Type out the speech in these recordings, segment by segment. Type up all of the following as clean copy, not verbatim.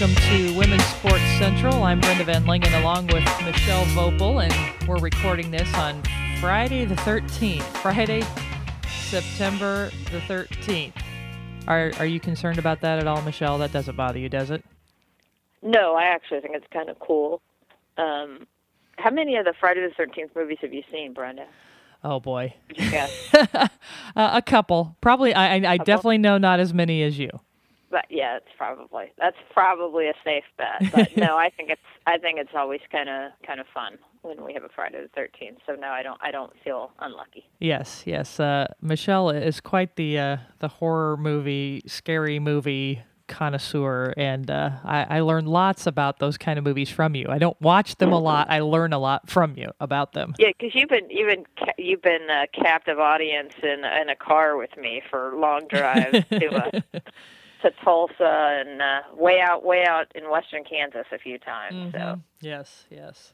Welcome to Women's Sports Central. I'm Brenda Van Lingen along with Michelle Vopel, and we're recording this on Friday the 13th. Friday, September the 13th. Are you concerned about that at all, Michelle? That doesn't bother you, does it? No, I actually think it's kind of cool. How many of the Friday the 13th movies have you seen, Brenda? Oh, boy. Yeah. A couple. Probably. I couple? Definitely know not as many as you. But yeah, it's probably a safe bet. But no, I think it's always kind of fun when we have a Friday the 13th. So no, I don't feel unlucky. Yes. Michelle is quite the horror movie, scary movie connoisseur, and I learn lots about those kind of movies from you. I don't watch them a lot. I learn a lot from you about them. Yeah, because you've been a captive audience in a car with me for long drives to Tulsa and way out in western Kansas a few times. Mm-hmm. So yes.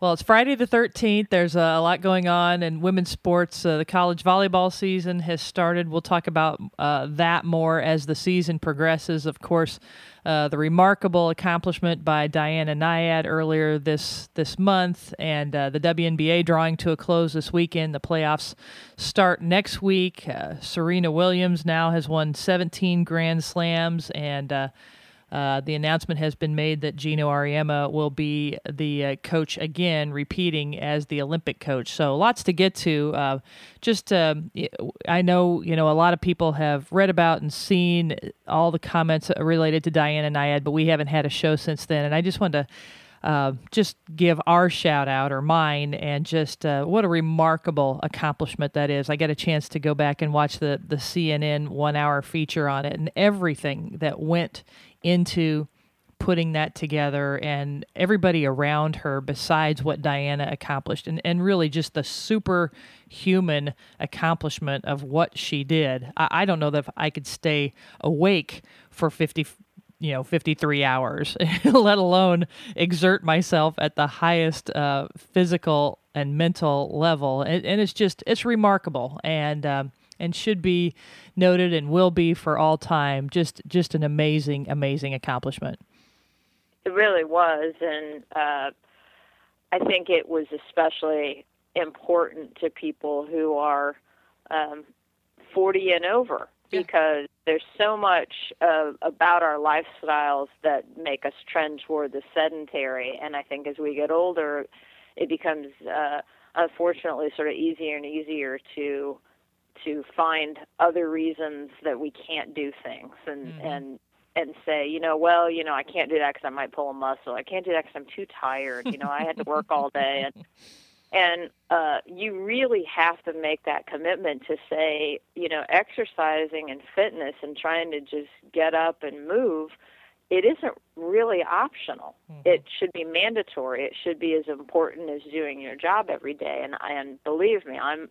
Well, it's Friday the 13th. There's a lot going on in women's sports. The college volleyball season has started. We'll talk about that more as the season progresses. Of course, the remarkable accomplishment by Diana Nyad earlier this month, and the WNBA drawing to a close this weekend. The playoffs start next week. Serena Williams now has won 17 Grand Slams, and the announcement has been made that Gino Auriemma will be the coach again, repeating as the Olympic coach. So lots to get to. I know a lot of people have read about and seen all the comments related to Diana Nyad, but we haven't had a show since then. And I just wanted to just give our shout out, or mine, and just what a remarkable accomplishment that is. I got a chance to go back and watch the CNN 1-hour feature on it, and everything that went into putting that together, and everybody around her besides what Diana accomplished, and really just the superhuman accomplishment of what she did. I don't know that if I could stay awake for 53 hours, let alone exert myself at the highest physical and mental level. And it's remarkable. And should be noted, and will be for all time. Just an amazing, amazing accomplishment. It really was, and I think it was especially important to people who are 40 and over, because there's so much about our lifestyles that make us trend toward the sedentary. And I think as we get older, it becomes unfortunately sort of easier and easier to find other reasons that we can't do things, and say, I can't do that because I might pull a muscle. I can't do that because I'm too tired. I had to work all day. And you really have to make that commitment to say, exercising and fitness and trying to just get up and move, it isn't really optional. Mm-hmm. It should be mandatory. It should be as important as doing your job every day. And believe me, I'm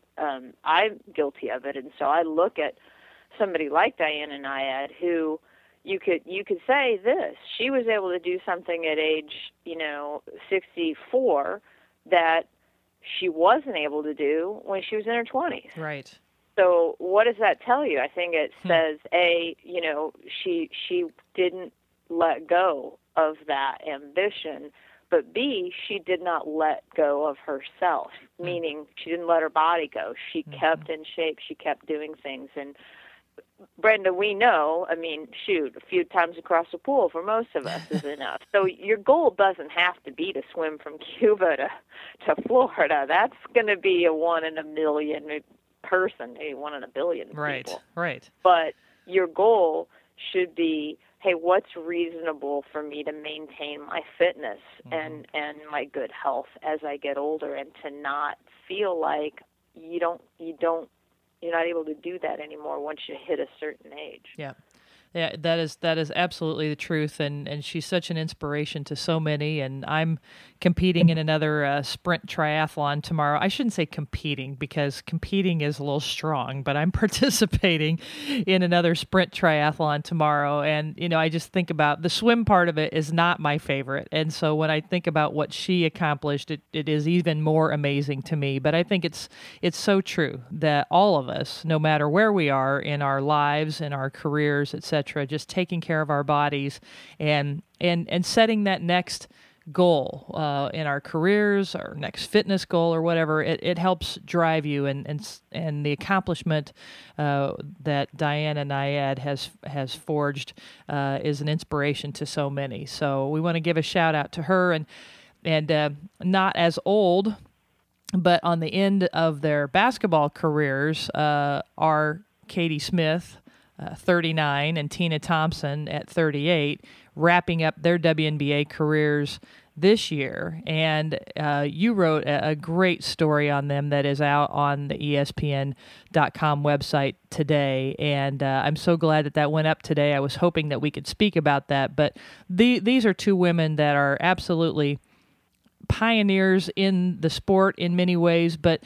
guilty of it. And so I look at somebody like Diana Nyad, who you could say this: she was able to do something at age 64 that she wasn't able to do when she was in her 20s. Right. So what does that tell you? I think it says she didn't let go of that ambition, but B, she did not let go of herself, meaning she didn't let her body go. She kept in shape. She kept doing things. And Brenda, we know, a few times across the pool for most of us is enough. So your goal doesn't have to be to swim from Cuba to Florida. That's going to be a one in a million person, maybe one in a billion people. Right. But your goal should be, hey, what's reasonable for me to maintain my fitness and my good health as I get older, and to not feel like you're not able to do that anymore once you hit a certain age. Yeah, that is absolutely the truth, and she's such an inspiration to so many. And I'm competing in another sprint triathlon tomorrow. I shouldn't say competing, because competing is a little strong, but I'm participating in another sprint triathlon tomorrow. And, I just think about the swim part of it is not my favorite. And so when I think about what she accomplished, it is even more amazing to me. But I think it's so true that all of us, no matter where we are in our lives, in our careers, etc., etc. Just taking care of our bodies and setting that next goal in our careers, our next fitness goal or whatever. It helps drive you, and the accomplishment that Diana Nyad has forged is an inspiration to so many. So we want to give a shout out to her, and not as old, but on the end of their basketball careers are Katie Smith, 39, and Tina Thompson at 38, wrapping up their WNBA careers this year. And you wrote a great story on them that is out on the ESPN.com website today. And I'm so glad that went up today. I was hoping that we could speak about that. But these are two women that are absolutely pioneers in the sport in many ways, but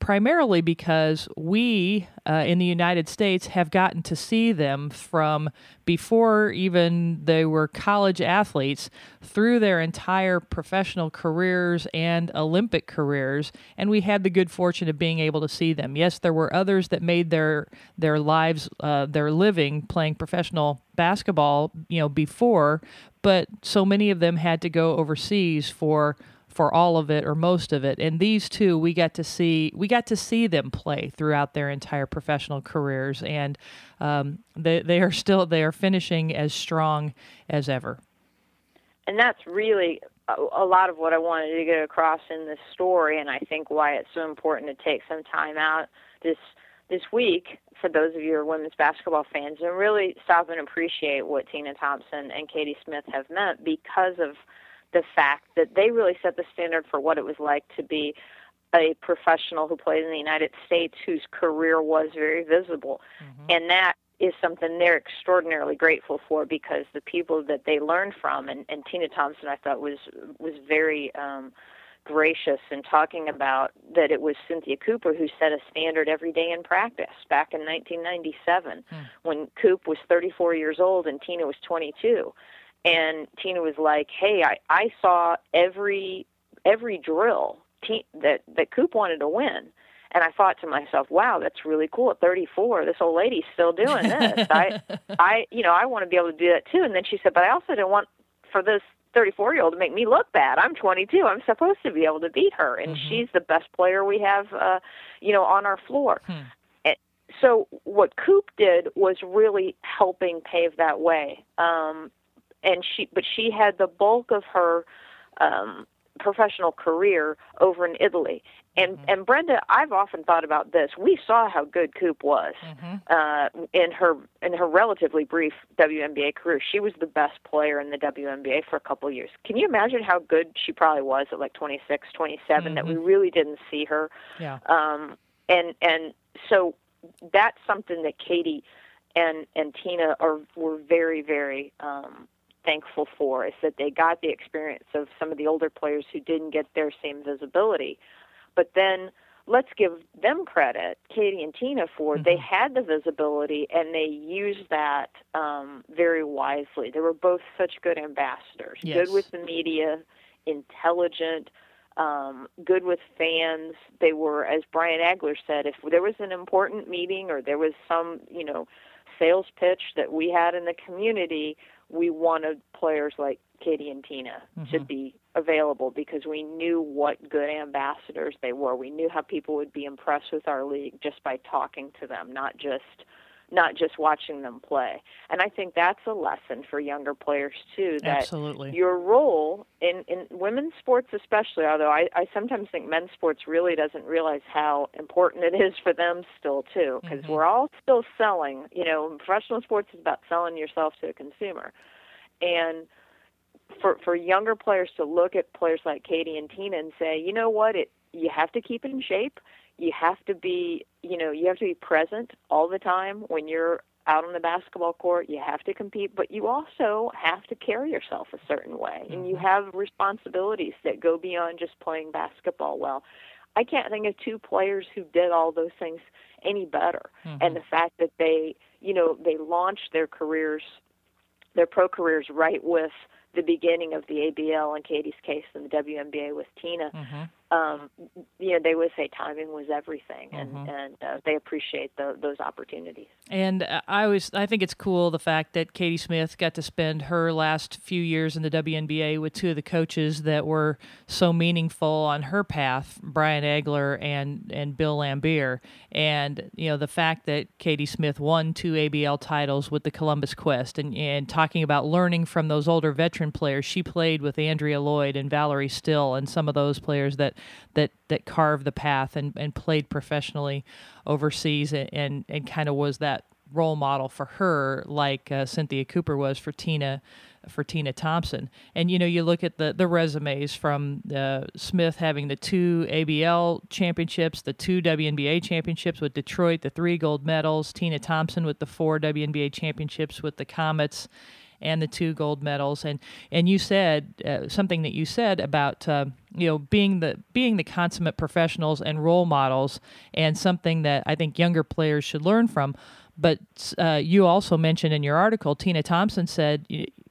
primarily because we in the United States have gotten to see them from before even they were college athletes through their entire professional careers and Olympic careers, and we had the good fortune of being able to see them. Yes, there were others that made their lives, their living playing professional basketball, before, but so many of them had to go overseas for all of it or most of it. And these two, we got to see them play throughout their entire professional careers, and they are finishing as strong as ever. And that's really a lot of what I wanted to get across in this story, and I think why it's so important to take some time out this week for those of you who are women's basketball fans and really stop and appreciate what Tina Thompson and Katie Smith have meant, because of the fact that they really set the standard for what it was like to be a professional who played in the United States, whose career was very visible. Mm-hmm. And that is something they're extraordinarily grateful for, because the people that they learned from, and Tina Thompson, I thought, was very gracious in talking about that it was Cynthia Cooper who set a standard every day in practice back in 1997 when Coop was 34 years old and Tina was 22. And Tina was like, hey, I saw every drill that Coop wanted to win. And I thought to myself, wow, that's really cool. At 34, this old lady's still doing this. I want to be able to do that too. And then she said, but I also don't want for this 34-year-old to make me look bad. I'm 22. I'm supposed to be able to beat her. And she's the best player we have, on our floor. So what Coop did was really helping pave that way. But she had the bulk of her professional career over in Italy. And Brenda, I've often thought about this. We saw how good Coop was in her relatively brief WNBA career. She was the best player in the WNBA for a couple of years. Can you imagine how good she probably was at like 26, 27, that we really didn't see her? Yeah. And so that's something that Katie and Tina were very, very thankful for, is that they got the experience of some of the older players who didn't get their same visibility. But then let's give them credit, Katie and Tina, for they had the visibility and they used that very wisely. They were both such good ambassadors, good with the media, intelligent, good with fans. They were, as Brian Agler said, if there was an important meeting or there was some, sales pitch that we had in the community, we wanted players like Katie and Tina to be available, because we knew what good ambassadors they were. We knew how people would be impressed with our league just by talking to them, not just watching them play. And I think that's a lesson for younger players too, that your role in women's sports especially, although I sometimes think men's sports really doesn't realize how important it is for them still too, because we're all still selling, professional sports is about selling yourself to a consumer. And for younger players to look at players like Katie and Tina and say, you know what, you have to keep in shape. You have to be, you have to be present all the time when you're out on the basketball court. You have to compete, but you also have to carry yourself a certain way, and you have responsibilities that go beyond just playing basketball well. I can't think of two players who did all those things any better. And the fact that they launched their careers, their pro careers, right with the beginning of the ABL in Katie's case and the WNBA with Tina, you know, they would say timing was everything, and they appreciate those opportunities. And I think it's cool the fact that Katie Smith got to spend her last few years in the WNBA with two of the coaches that were so meaningful on her path, Brian Agler and Bill Lambeer. And you know, the fact that Katie Smith won 2 ABL titles with the Columbus Quest, and talking about learning from those older veteran players, she played with Andrea Lloyd and Valerie Still and some of those players that carved the path and played professionally overseas and kind of was that role model for her, like Cynthia Cooper was for Tina Thompson. And, you know, you look at the resumes from Smith having the 2 ABL championships, the 2 WNBA championships with Detroit, the 3 gold medals, Tina Thompson with the 4 WNBA championships with the Comets and the 2 gold medals. And you said something that you said about, you know, being the consummate professionals and role models, and something that I think younger players should learn from. But you also mentioned in your article, Tina Thompson said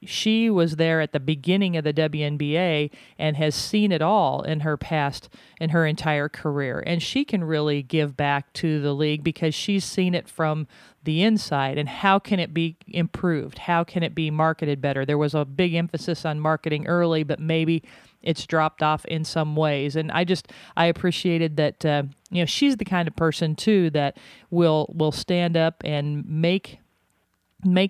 she was there at the beginning of the WNBA and has seen it all in her past, in her entire career. And she can really give back to the league because she's seen it from the inside. And how can it be improved? How can it be marketed better? There was a big emphasis on marketing early, but maybe it's dropped off in some ways. And I appreciated that, you know, she's the kind of person too that will stand up and make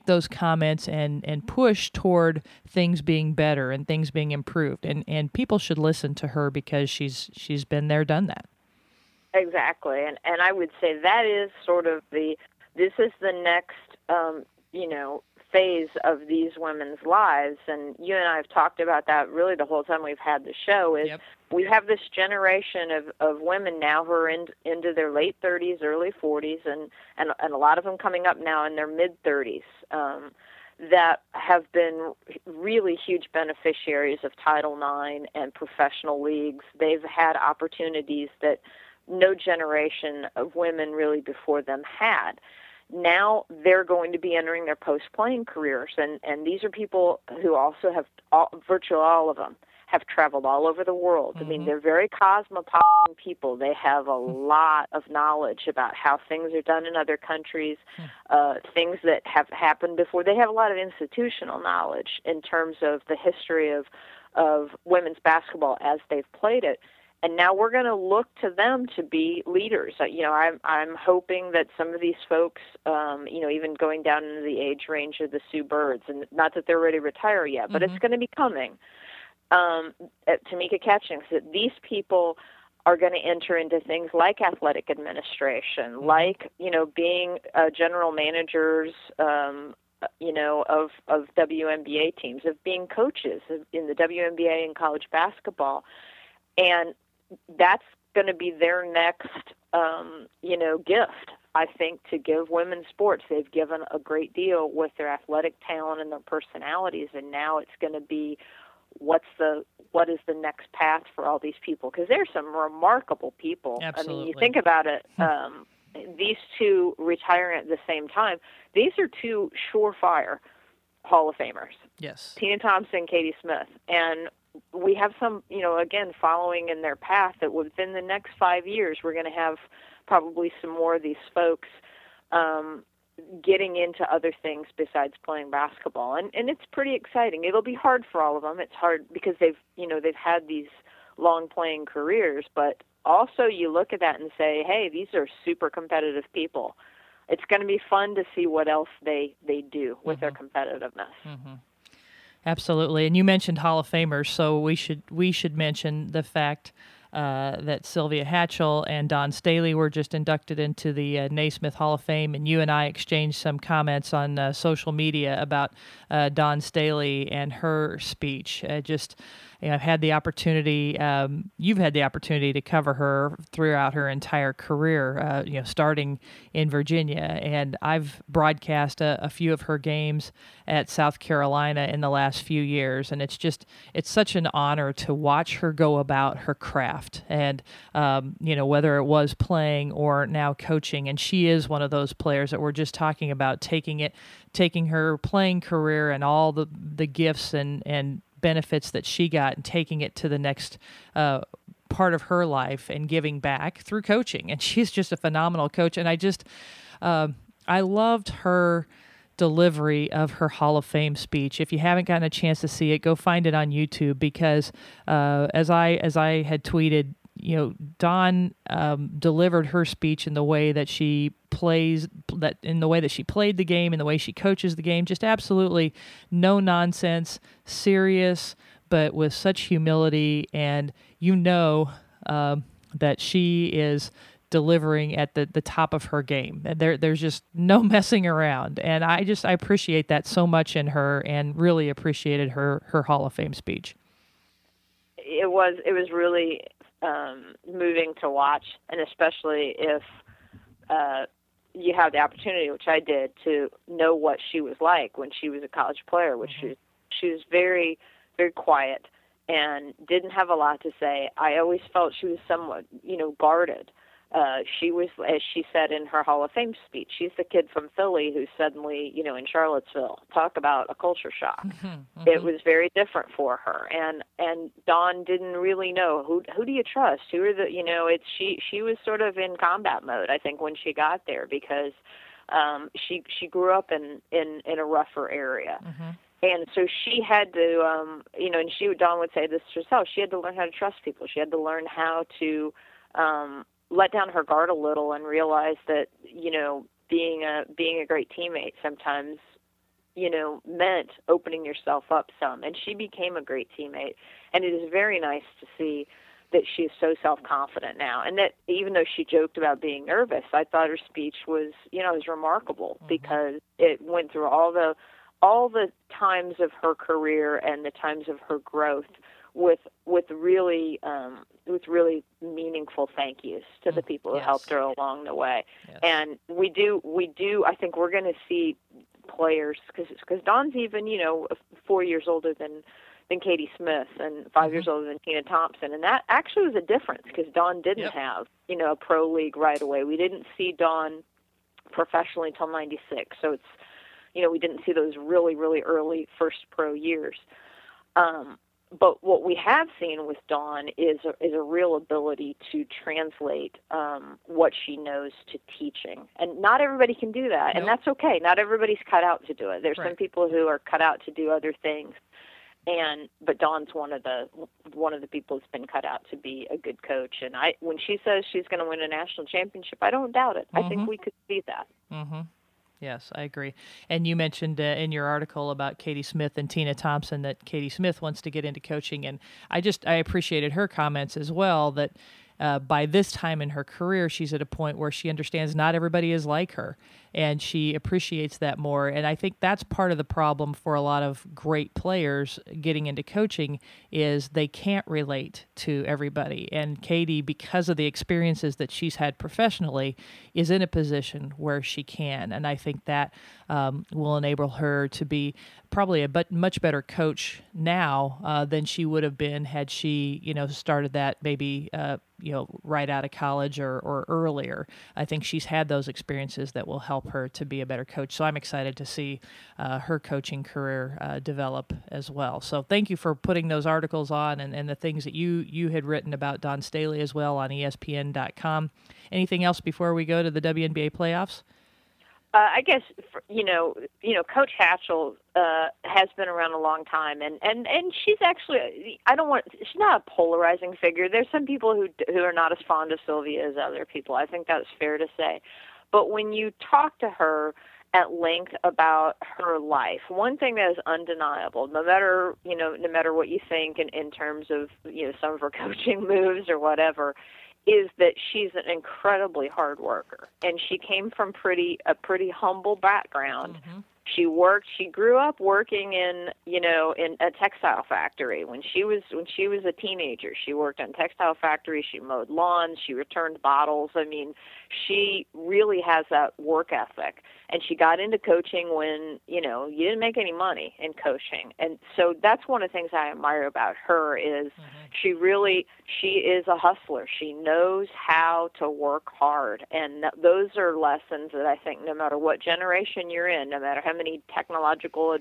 those comments and push toward things being better and things being improved. And people should listen to her because she's been there, done that. Exactly. And I would say that is sort of this is the next, you know, phase of these women's lives. And you and I have talked about that really the whole time we've had the show is Yep. we have this generation of women now who are into their late 30s, early 40s, and a lot of them coming up now in their mid-30s that have been really huge beneficiaries of Title IX and professional leagues. They've had opportunities that no generation of women really before them had. Now they're going to be entering their post-playing careers, and these are people who also have, virtually all of them, have traveled all over the world. Mm-hmm. I mean, they're very cosmopolitan people. They have a lot of knowledge about how things are done in other countries, things that have happened before. They have a lot of institutional knowledge in terms of the history of women's basketball as they've played it. And now we're going to look to them to be leaders. You know, I'm hoping that some of these folks, you know, even going down into the age range of the Sue Birds, and not that they're ready to retire yet, but it's going to be coming. Tamika Catchings, that these people are going to enter into things like athletic administration, like, you know, being general managers, you know, of WNBA teams, of being coaches in the WNBA and college basketball. And that's going to be their next, you know, gift, I think, to give women's sports. They've given a great deal with their athletic talent and their personalities, and now it's going to be what is the next path for all these people? Because there's some remarkable people. Absolutely. I mean, you think about it, these two retiring at the same time, these are two surefire Hall of Famers. Yes. Tina Thompson, Katie Smith. And we have some, you know, again, following in their path that within the next 5 years, we're going to have probably some more of these folks getting into other things besides playing basketball. And it's pretty exciting. It'll be hard for all of them. It's hard because they've had these long playing careers, but also you look at that and say, hey, these are super competitive people. It's going to be fun to see what else they do with their competitiveness. Mm-hmm. Absolutely. And you mentioned Hall of Famers, so we should mention the fact that Sylvia Hatchell and Dawn Staley were just inducted into the Naismith Hall of Fame, and you and I exchanged some comments on social media about Dawn Staley and her speech. You know, I've had the opportunity, you've had the opportunity to cover her throughout her entire career, you know, starting in Virginia. And I've broadcast a few of her games at South Carolina in the last few years. And it's such an honor to watch her go about her craft and, you know, whether it was playing or now coaching. And she is one of those players that we're just talking about, taking her playing career and all the gifts and benefits that she got and taking it to the next part of her life and giving back through coaching. And she's just a phenomenal coach. And I just, I loved her delivery of her Hall of Fame speech. If you haven't gotten a chance to see it, go find it on YouTube, because as I had tweeted, you know, Dawn delivered her speech in the way that she plays, that in the way that she played the game, in the way she coaches the game, just absolutely no nonsense, serious, but with such humility. And you know that she is delivering at the top of her game. There's just no messing around. And I appreciate that so much in her, and really appreciated her Hall of Fame speech. It was really moving to watch, and especially if you have the opportunity, which I did, to know what she was like when she was a college player, which mm-hmm. she was very, very quiet and didn't have a lot to say. I always felt she was somewhat, guarded. She was, as she said in her Hall of Fame speech, she's the kid from Philly who suddenly, in Charlottesville, talk about a culture shock. Mm-hmm, mm-hmm. It was very different for her, and Dawn didn't really know who do you trust. Who are the, she was sort of in combat mode, I think, when she got there, because she grew up in a rougher area. Mm-hmm. And so she had to, and Dawn would say this herself. She had to learn how to trust people. She had to learn how to let down her guard a little and realize that, being a great teammate sometimes, meant opening yourself up some. And she became a great teammate. And it is very nice to see that she is so self-confident now. And that even though she joked about being nervous, I thought her speech was, was remarkable, mm-hmm. because it went through all the times of her career and the times of her growth with really meaningful thank yous to the people who yes. helped her along the way. Yes. And we do. I think we're going to see players, because Dawn's even 4 years older than Katie Smith, and 5 years mm-hmm. older than Tina Thompson, and that actually was a difference, because Dawn didn't yep. have a pro league right away. We didn't see Dawn professionally until '96, so it's we didn't see those really, really early first pro years. But what we have seen with Dawn is a real ability to translate what she knows to teaching. And not everybody can do that, and that's okay. Not everybody's cut out to do it. There's right. some people who are cut out to do other things, but Dawn's one of the people who's been cut out to be a good coach. And when she says she's going to win a national championship, I don't doubt it. Mm-hmm. I think we could see that. Mm-hmm. Yes, I agree. And you mentioned in your article about Katie Smith and Tina Thompson that Katie Smith wants to get into coaching, and I appreciated her comments as well, that by this time in her career, she's at a point where she understands not everybody is like her, and she appreciates that more. And I think that's part of the problem for a lot of great players getting into coaching, is they can't relate to everybody. And Katie, because of the experiences that she's had professionally, is in a position where she can. And I think that will enable her to be probably a much better coach now than she would have been had she, started that maybe right out of college or earlier. I think she's had those experiences that will help her to be a better coach. So I'm excited to see her coaching career develop as well. So thank you for putting those articles on and the things that you had written about Dawn Staley as well on ESPN.com. Anything else before we go to the WNBA playoffs? I guess, Coach Hatchell has been around a long time, and she's actually, she's not a polarizing figure. There's some people who are not as fond of Sylvia as other people. I think that's fair to say. But when you talk to her at length about her life, one thing that is undeniable, no matter what you think in terms of, some of her coaching moves or whatever, is that she's an incredibly hard worker, and she came from a pretty humble background. Mm-hmm. She grew up working in a textile factory. When she was a teenager, she worked in a textile factory, she mowed lawns, she returned bottles. I mean, she really has that work ethic. And she got into coaching when, you didn't make any money in coaching. And so that's one of the things I admire about her is mm-hmm. she is a hustler. She knows how to work hard. And those are lessons that I think no matter what generation you're in, no matter how many technological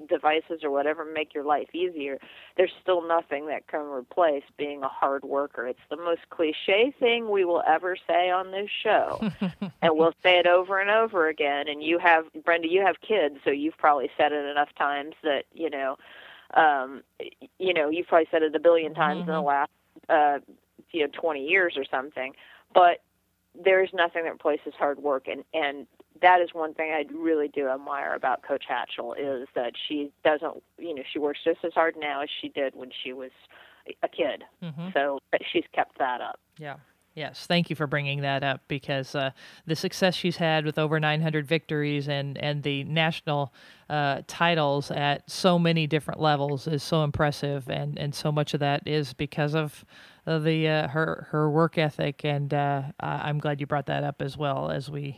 devices or whatever make your life easier, there's still nothing that can replace being a hard worker. It's the most cliche thing we will ever say on this show, and we'll say it over and over again. And you have, Brenda, you have kids, so you've probably said it enough times that, you've probably said it a billion times in the last 20 years or something. But there's nothing that replaces hard work, and that is one thing I really do admire about Coach Hatchell, is that she doesn't, she works just as hard now as she did when she was a kid. Mm-hmm. So she's kept that up. Yeah. Yes, thank you for bringing that up, because the success she's had with over 900 victories and the national titles at so many different levels is so impressive, and so much of that is because of the her work ethic, and I'm glad you brought that up as well as we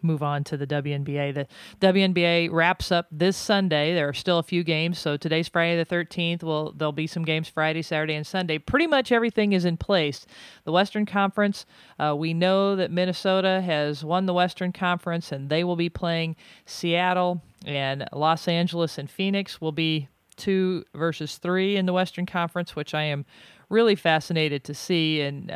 move on to the WNBA. The WNBA wraps up this Sunday. There are still a few games, so today's Friday the 13th. Well, there'll be some games Friday, Saturday, and Sunday. Pretty much everything is in place. The Western Conference, we know that Minnesota has won the Western Conference, and they will be playing Seattle, and Los Angeles and Phoenix will be 2 versus 3 in the Western Conference, which I am really fascinated to see, and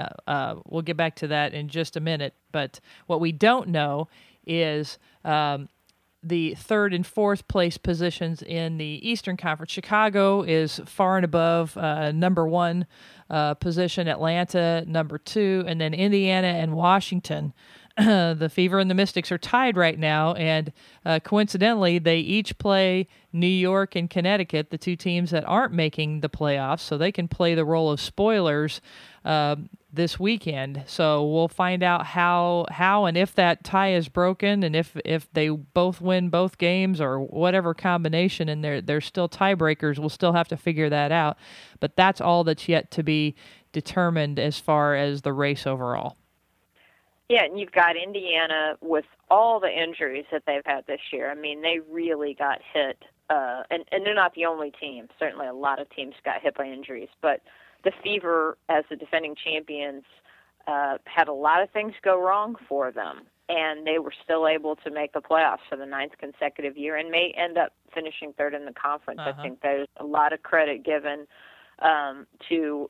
we'll get back to that in just a minute. But what we don't know is the third and fourth place positions in the Eastern Conference. Chicago is far and above, number 1 position, Atlanta number 2, and then Indiana and Washington. The Fever and the Mystics are tied right now, and coincidentally, they each play New York and Connecticut, the two teams that aren't making the playoffs, so they can play the role of spoilers this weekend. So we'll find out how and if that tie is broken, and if they both win both games or whatever combination, and they're still tiebreakers. We'll still have to figure that out. But that's all that's yet to be determined as far as the race overall. Yeah, and you've got Indiana with all the injuries that they've had this year. I mean, they really got hit, and they're not the only team. Certainly a lot of teams got hit by injuries, but the Fever, as the defending champions, had a lot of things go wrong for them, and they were still able to make the playoffs for the 9th consecutive year and may end up finishing 3rd in the conference. Uh-huh. I think there's a lot of credit given to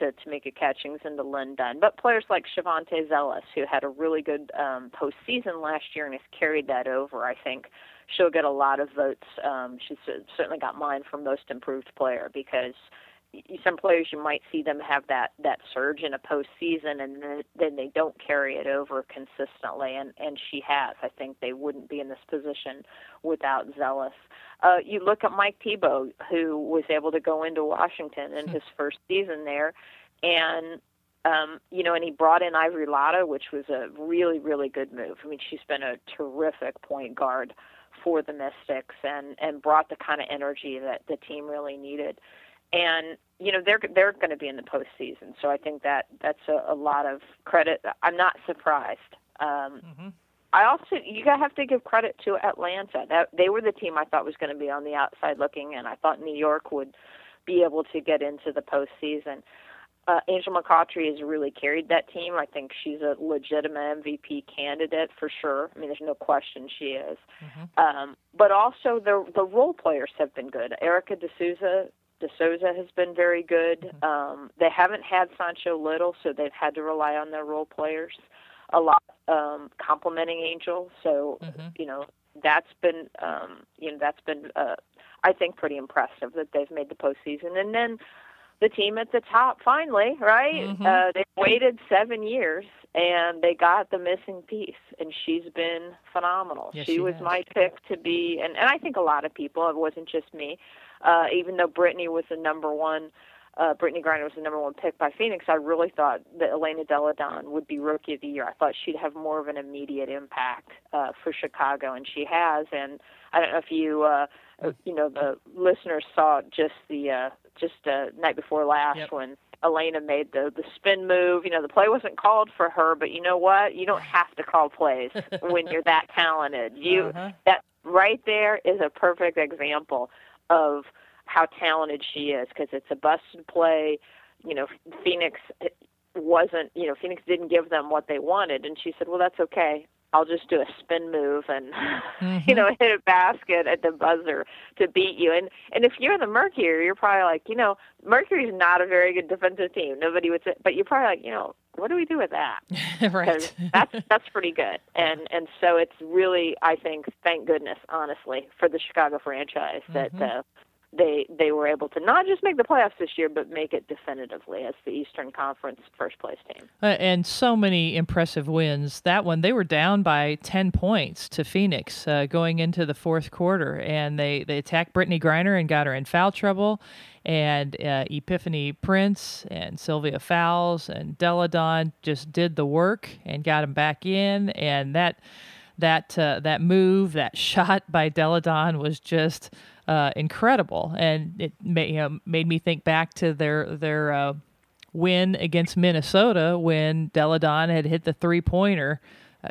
Tamika Catchings and to Lynn Dunn, but players like Shavonte Zellous, who had a really good postseason last year and has carried that over. I think she'll get a lot of votes. She's certainly got mine for most improved player, because some players you might see them have that surge in a postseason and then they don't carry it over consistently, and she has. I think they wouldn't be in this position without Zellous. You look at Mike Tebow, who was able to go into Washington in his first season there, and and he brought in Ivory Latta, which was a really, really good move. I mean, she's been a terrific point guard for the Mystics and brought the kind of energy that the team really needed. And they're going to be in the postseason, so I think that's a lot of credit. I'm not surprised. I also, you have to give credit to Atlanta. They were the team I thought was going to be on the outside looking in. I thought New York would be able to get into the postseason. Angel McCautry has really carried that team. I think she's a legitimate MVP candidate for sure. I mean, there's no question she is. Mm-hmm. But also the role players have been good. Erica de Souza has been very good. They haven't had Sancho Little, so they've had to rely on their role players a lot, complimenting Angel. So, that's been I think pretty impressive that they've made the postseason. And then the team at the top, finally, right? Mm-hmm. They've waited 7 years, and they got the missing piece, and she's been phenomenal. Yes, she was my pick to be, and I think a lot of people, it wasn't just me, even though Brittany Griner was the number 1 pick by Phoenix, I really thought that Elena Delle Donne would be Rookie of the Year. I thought she'd have more of an immediate impact for Chicago, and she has. And I don't know if you, the listeners saw just the night before last when Elena made the spin move. The play wasn't called for her, but you know what? You don't have to call plays when you're that talented. That right there is a perfect example of how talented she is, because it's a busted play. Phoenix didn't give them what they wanted, and she said, well, that's okay. I'll just do a spin move and, mm-hmm. Hit a basket at the buzzer to beat you. And if you're the Mercury, you're probably like, Mercury's not a very good defensive team. Nobody would say, but you're probably like, what do we do with that? Right. That's pretty good. And so it's really, I think, thank goodness, honestly, for the Chicago franchise that mm-hmm. They were able to not just make the playoffs this year, but make it definitively as the Eastern Conference first-place team. And so many impressive wins. That one, they were down by 10 points to Phoenix going into the fourth quarter, and they attacked Brittany Griner and got her in foul trouble, and Epiphany Prince and Sylvia Fowles and Delle Donne just did the work and got them back in, and that move, that shot by Delle Donne was just incredible, and it made me think back to their win against Minnesota when Delle Donne had hit the three-pointer,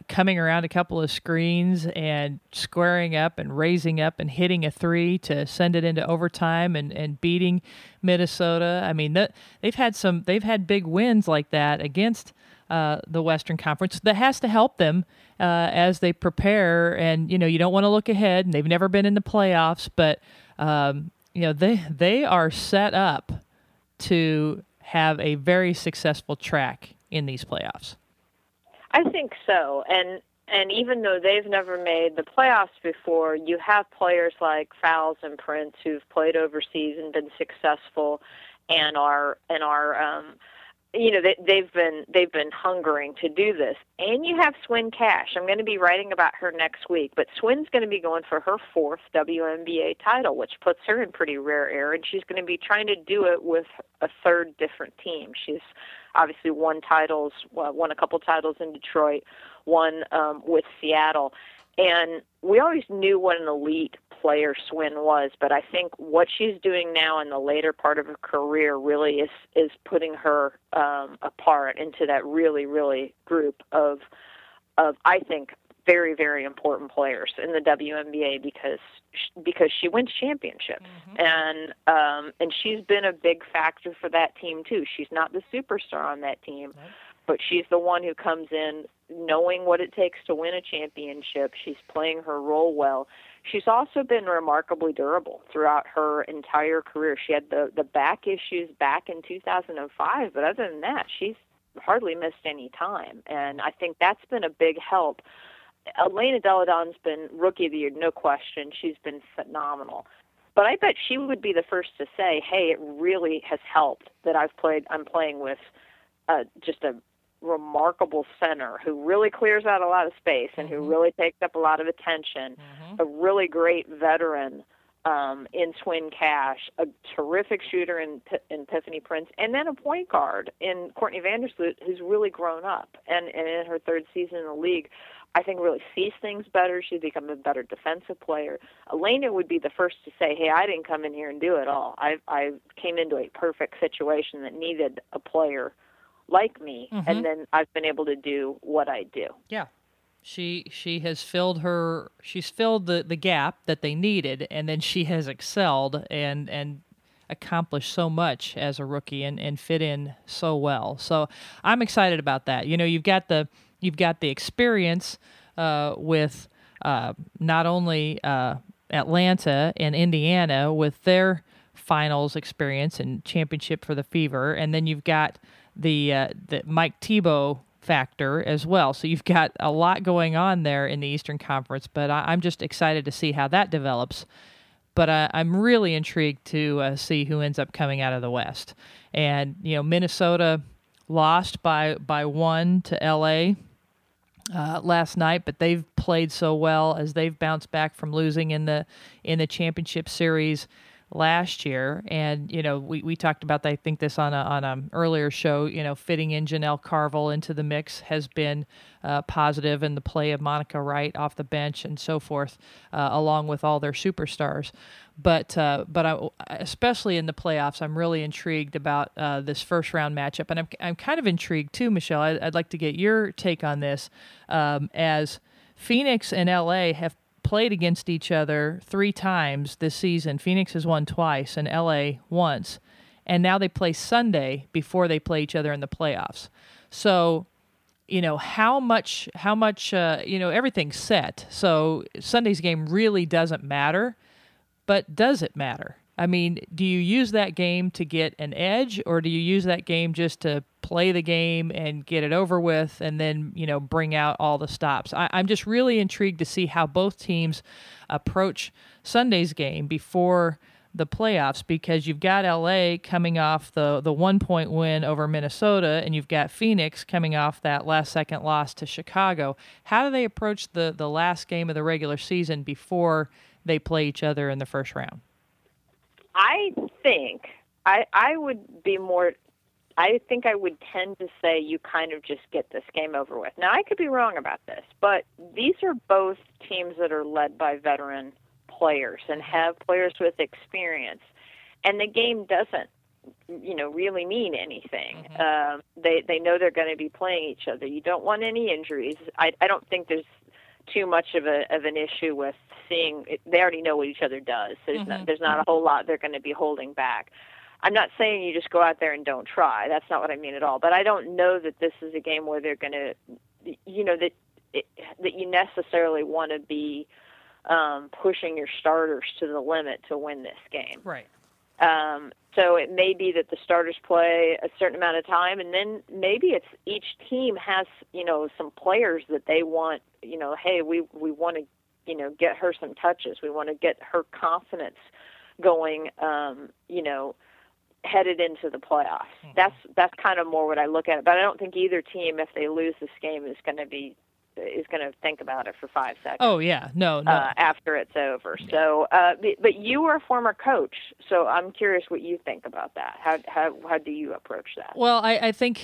coming around a couple of screens and squaring up and raising up and hitting a three to send it into overtime and beating Minnesota. I mean, they've had big wins like that against the Western Conference. That has to help them as they prepare, and you don't want to look ahead, and they've never been in the playoffs, but they are set up to have a very successful track in these playoffs. I think so, and even though they've never made the playoffs before, you have players like Fowles and Prince who've played overseas and been successful, and are they've been hungering to do this. And you have Swin Cash. I'm going to be writing about her next week, but Swin's going to be going for her fourth WNBA title, which puts her in pretty rare air, and she's going to be trying to do it with a third different team. She's obviously won a couple titles in Detroit, won with Seattle. And we always knew what an elite player Swin was, but I think what she's doing now in the later part of her career really is putting her apart into that really, really group of I think very, very important players in the WNBA because she wins championships, mm-hmm. and she's been a big factor for that team too. She's not the superstar on that team, mm-hmm. but she's the one who comes in knowing what it takes to win a championship. She's playing her role well. She's also been remarkably durable throughout her entire career. She had the back issues back in 2005, but other than that, she's hardly missed any time. And I think that's been a big help. Elena Delle Donne's been Rookie of the Year, no question. She's been phenomenal. But I bet she would be the first to say, hey, it really has helped that I'm playing with just a remarkable center who really clears out a lot of space and who really takes up a lot of attention, mm-hmm. a really great veteran in Swin Cash, a terrific shooter in Epiphany Prince, and then a point guard in Courtney VanderSloot who's really grown up and in her third season in the league, I think really sees things better. She's become a better defensive player. Elena would be the first to say, hey, I didn't come in here and do it all. I came into a perfect situation that needed a player like me, mm-hmm. and then I've been able to do what I do. Yeah. She has filled the gap that they needed, and then she has excelled and accomplished so much as a rookie and fit in so well. So I'm excited about that. You've got the experience with not only Atlanta and Indiana with their finals experience and championship for the Fever, and then you've got the Mike Tebow factor as well. So you've got a lot going on there in the Eastern Conference, but I'm just excited to see how that develops. But I'm really intrigued to see who ends up coming out of the West. And, Minnesota lost by one to L.A. Last night, but they've played so well as they've bounced back from losing in the championship series last year. And we talked about that, I think, this on a earlier show. Fitting in Janel McCarville into the mix has been positive, and the play of Monica Wright off the bench and so forth, along with all their superstars. But especially in the playoffs, I'm really intrigued about this first round matchup, and I'm kind of intrigued too, Michelle. I'd like to get your take on this, as Phoenix and LA have played against each other three times this season. Phoenix has won twice and LA once. And now they play Sunday before they play each other in the playoffs. So you know, how much, you know, everything's set. So Sunday's game really doesn't matter, but does it matter? I mean, do you use that game to get an edge, or do you use that game just to play the game and get it over with and then, you know, bring out all the stops? I'm just really intrigued to see how both teams approach Sunday's game before the playoffs, because you've got LA coming off the 1-point win over Minnesota, and you've got Phoenix coming off that last second loss to Chicago. How do they approach the last game of the regular season before they play each other in the first round? I think I would tend to say you kind of just get this game over with. Now, I could be wrong about this, but these are both teams that are led by veteran players and have players with experience, and the game doesn't, you know, really mean anything. Mm-hmm. They know they're going to be playing each other. You don't want any injuries. I don't think there's too much of an issue with seeing it. They already know what each other does. There's mm-hmm. there's not a whole lot they're going to be holding back. I'm not saying you just go out there and don't try. That's not what I mean at all. But I don't know that this is a game where they're going to, you know, that you necessarily want to be pushing your starters to the limit to win this game. Right. So it may be that the starters play a certain amount of time, and then maybe it's each team has, you know, some players that they want, you know, hey, we want to, you know, get her some touches. We want to get her confidence going, you know, headed into the playoffs. Mm-hmm. That's kind of more what I look at it. But I don't think either team, if they lose this game, is going to think about it for 5 seconds. Oh, yeah. No. After it's over. Yeah. So, but you were a former coach, so I'm curious what you think about that. How do you approach that? Well, I think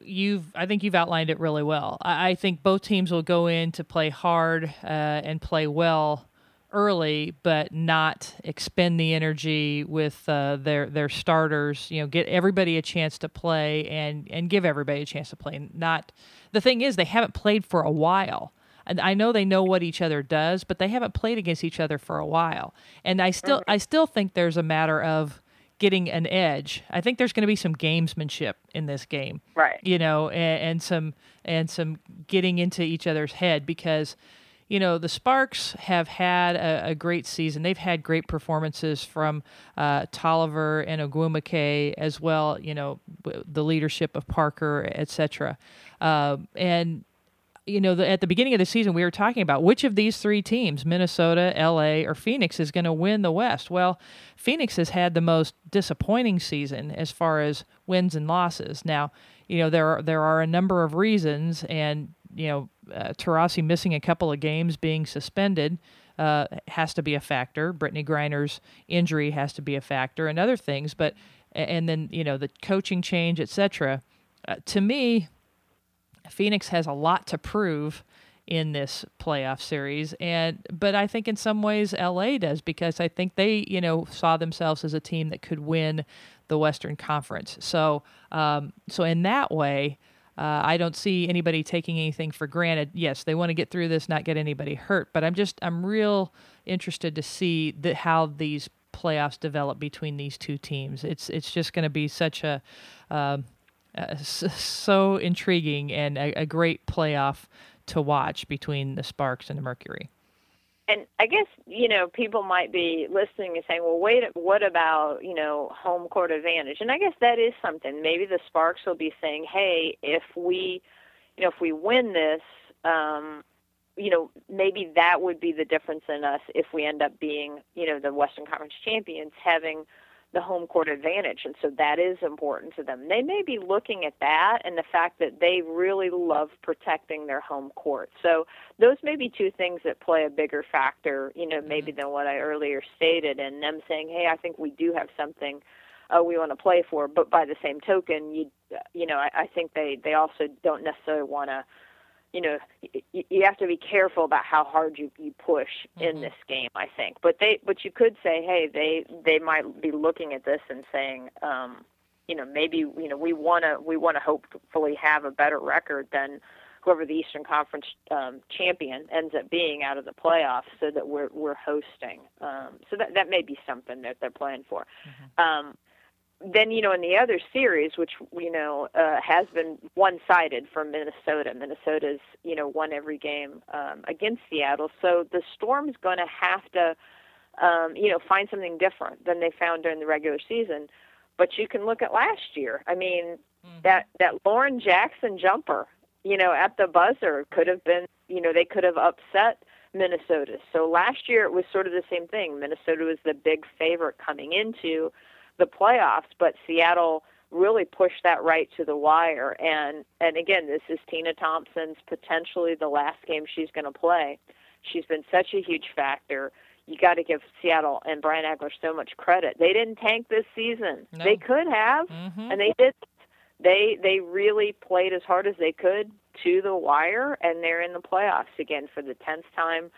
you've outlined it really well. I think both teams will go in to play hard and play well early, but not expend the energy with their starters. You know, get everybody a chance to play and give everybody a chance to play. Not the thing is, they haven't played for a while, and I know they know what each other does, but they haven't played against each other for a while. And I still think there's a matter of getting an edge. I think there's going to be some gamesmanship in this game, right? You know, and some getting into each other's head, because, you know, the Sparks have had a great season. They've had great performances from Tolliver and Ogwumike, as well, you know, the leadership of Parker, et cetera. And, you know, at the beginning of the season, we were talking about which of these three teams, Minnesota, L.A., or Phoenix, is going to win the West. Well, Phoenix has had the most disappointing season as far as wins and losses. Now, you know, there are a number of reasons, and, you know, Taurasi missing a couple of games, being suspended, has to be a factor. Brittany Griner's injury has to be a factor, and other things. But, and then, you know, the coaching change, et cetera. To me, Phoenix has a lot to prove in this playoff series, but I think in some ways LA does, because I think they, you know, saw themselves as a team that could win the Western Conference. So in that way, I don't see anybody taking anything for granted. Yes, they want to get through this, not get anybody hurt. But I'm real interested to see how these playoffs develop between these two teams. It's just going to be such so intriguing and a great playoff to watch between the Sparks and the Mercury. And I guess, you know, people might be listening and saying, well, wait, what about, you know, home court advantage? And I guess that is something. Maybe the Sparks will be saying, hey, if we win this, you know, maybe that would be the difference in us if we end up being, you know, the Western Conference champions, having the home court advantage. And so that is important to them. They may be looking at that and the fact that they really love protecting their home court. So those may be two things that play a bigger factor, you know, maybe than what I earlier stated, and them saying, hey, I think we do have something we want to play for. But by the same token, you know, I think they also don't necessarily want to, you know, you have to be careful about how hard you push in this game, I think. But you could say, hey, they might be looking at this and saying, you know, maybe, you know, we want to hopefully have a better record than whoever the Eastern Conference champion ends up being out of the playoffs, so that we're hosting. So that may be something that they're playing for. Mm-hmm. then, you know, in the other series, which, you know, has been one-sided for Minnesota. Minnesota's, you know, won every game against Seattle. So the Storm's going to have to, you know, find something different than they found during the regular season. But you can look at last year. I mean, that Lauren Jackson jumper, you know, at the buzzer could have been, you know, they could have upset Minnesota. So last year it was sort of the same thing. Minnesota was the big favorite coming into the playoffs, but Seattle really pushed that right to the wire. And again, this is Tina Thompson's potentially the last game she's going to play. She's been such a huge factor. You got to give Seattle and Brian Agler so much credit. They didn't tank this season. No. They could have, and they didn't. They really played as hard as they could to the wire, and they're in the playoffs again for the 10th time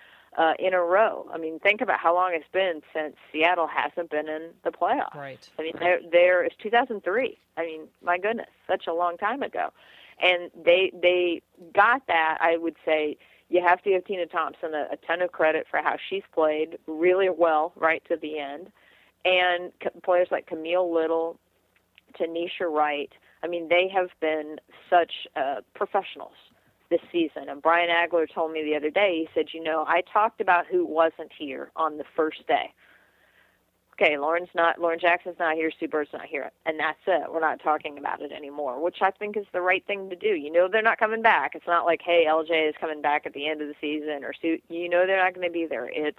in a row. I mean, think about how long it's been since Seattle hasn't been in the playoffs. Right. I mean, there is 2003. I mean, my goodness, such a long time ago. And they got that, I would say. You have to give Tina Thompson a ton of credit for how she's played really well right to the end. And players like Camille Little, Tanisha Wright, I mean, they have been such professionals this season. And Brian Agler told me the other day, he said, you know, I talked about who wasn't here on the first day. Okay, Lauren Jackson's not here, Sue Bird's not here, and that's it. We're not talking about it anymore, which I think is the right thing to do. You know they're not coming back. It's not like, hey, LJ is coming back at the end of the season, or Sue, you know they're not going to be there. It's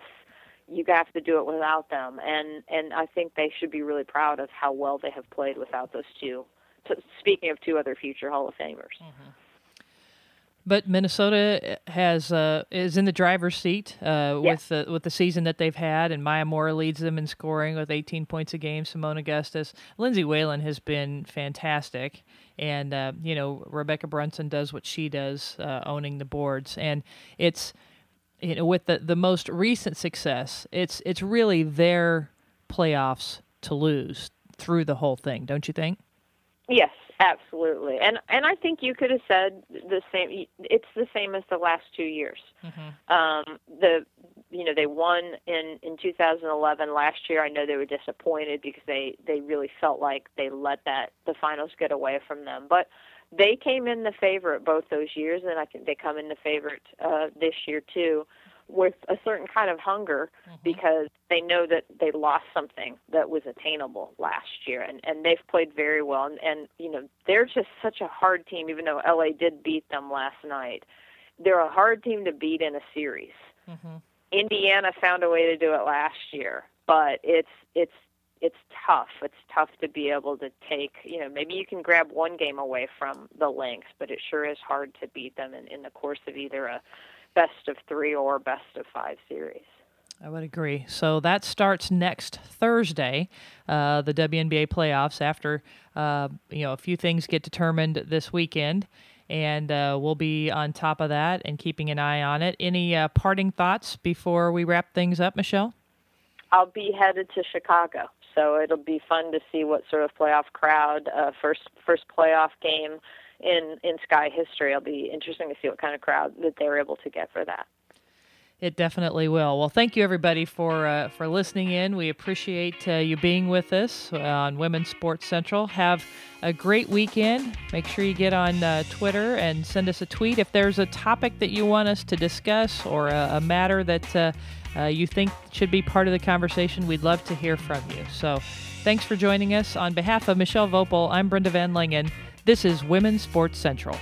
you have to do it without them, and I think they should be really proud of how well they have played without those two. Speaking of two other future Hall of Famers. Mm-hmm. But Minnesota is in the driver's seat with the season that they've had, and Maya Moore leads them in scoring with 18 points a game. Simone Augustus, Lindsey Whalen has been fantastic, and you know, Rebecca Brunson does what she does, owning the boards, and it's, you know, with the most recent success, it's really their playoffs to lose through the whole thing, don't you think? Yes. Absolutely. And I think you could have said the same. It's the same as the last 2 years. Mm-hmm. They won in 2011 last year. I know they were disappointed because they really felt like they let the finals get away from them. But they came in the favorite both those years, and I think they come in the favorite this year too, with a certain kind of hunger, because they know that they lost something that was attainable last year, and they've played very well, and you know, they're just such a hard team. Even though LA did beat them last night, they're a hard team to beat in a series. Mm-hmm. Indiana found a way to do it last year, but it's tough. It's tough to be able to take, you know, maybe you can grab one game away from the Lynx, but it sure is hard to beat them in the course of either a best-of-3 or best-of-5 series. I would agree. So that starts next Thursday, the WNBA playoffs, after a few things get determined this weekend, and we'll be on top of that and keeping an eye on it. Any parting thoughts before we wrap things up, Michelle? I'll be headed to Chicago, so it'll be fun to see what sort of playoff crowd, first playoff game in Sky history. It'll be interesting to see what kind of crowd that they're able to get for that. It definitely will. Well, thank you, everybody, for listening in. We appreciate you being with us on Women's Sports Central. Have a great weekend. Make sure you get on Twitter and send us a tweet. If there's a topic that you want us to discuss, or a matter that you think should be part of the conversation, we'd love to hear from you. So thanks for joining us. On behalf of Michelle Vopel, I'm Brenda Van Lingen. This is Women's Sports Central.